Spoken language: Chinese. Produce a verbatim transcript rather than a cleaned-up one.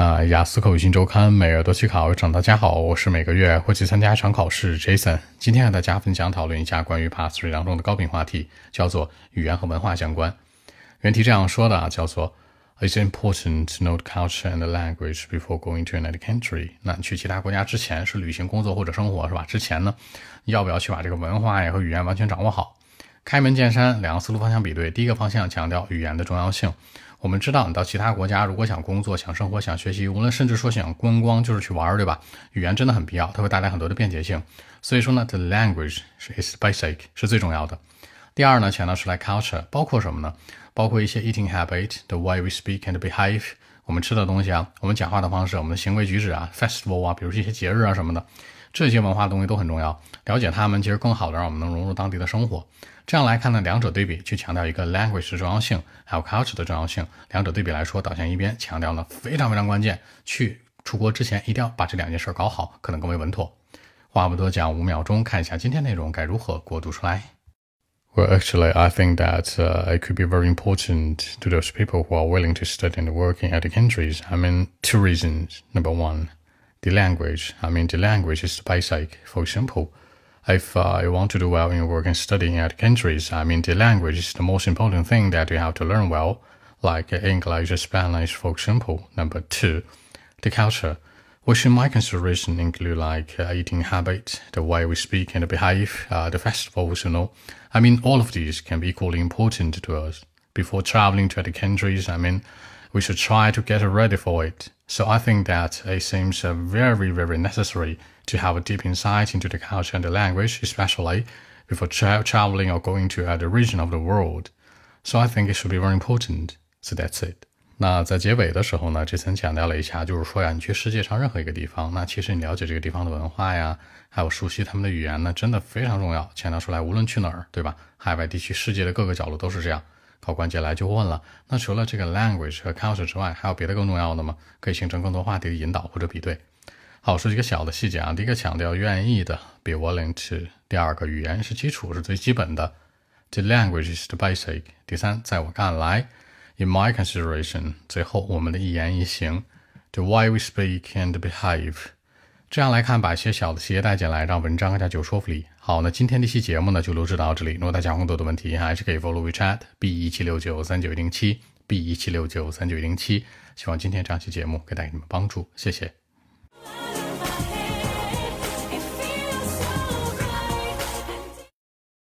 那雅思口语新周刊每月都去考一场，大家好，我是每个月会去参加一场考试 Jason。 今天和大家分享讨论一下关于 P 三 当中的高频话题，叫做语言和文化相关。原题这样说的啊，叫做 It's important to know the culture and the language before going to another country。 那你去其他国家之前，是旅行工作或者生活是吧，之前呢要不要去把这个文化呀和语言完全掌握好。开门见山，两个思路方向比对。第一个方向强调语言的重要性。我们知道你到其他国家如果想工作、想生活、想学习，无论甚至说想观光，就是去玩，对吧？语言真的很必要，它会带来很多的便捷性。所以说呢 the language is basic， 是最重要的。第二呢，强调是来 culture， 包括什么呢？包括一些 eating habit， the way we speak and behave， 我们吃的东西啊，我们讲话的方式，我们的行为举止啊 festival 啊，比如这些节日啊什么的。这些文化的东西都很重要，了解他们其实更好的让我们能融入当地的生活。这样来看呢，两者对比去强调一个 language 的重要性，还有 culture 的重要性，两者对比来说导向一边，强调呢非常非常关键，去出国之前一定要把这两件事搞好，可能更为稳妥。话不多讲，五秒钟看一下今天内容该如何过渡出来。Well, actually, I think that uh, it could be very important to those people who are willing to study and work in other countries. I mean, two reasons. Number one.The language, I mean, the language is the basic. For example, if uh, you want to do well in work and study in other countries, I mean, the language is the most important thing that you have to learn well, like English, Spanish, for example. Number two, the culture, which in my consideration include like uh, eating habits, the way we speak and behave, uh, the festivals, you know. I mean, all of these can be equally important to us. Before traveling to other countries, I mean, we should try to get ready for it.So I think that it seems very, very necessary to have a deep insight into the culture and the language, especially before tra- traveling or going to other region of the world. So I think it should be very important. So that's it. 那在结尾的时候呢，这层强调了一下，就是说呀，你去世界上任何一个地方，那其实你了解这个地方的文化呀，还有熟悉他们的语言呢，真的非常重要。强调出来，无论去哪儿，对吧？海外地区，世界的各个角落都是这样。考官接下来就问了，那除了这个 language 和 culture 之外，还有别的更重要的吗？可以形成更多话题的引导或者比对。好，说几个小的细节啊。第一个强调愿意的 be willing to。 第二个，语言是基础，是最基本的， the language is the basic。 第三，在我看来 in my consideration。 最后，我们的一言一行 the way we speak and behave。这样来看，把一些小的细节带进来，让文章更加有说服力。好，那今天这期节目呢就录制到这里。如果大家有更多的问题，还是可以 follow WeChat B 一七六九三九一零七 B 一七六九三九一零七。希望今天这期节目给带给你们帮助，谢谢。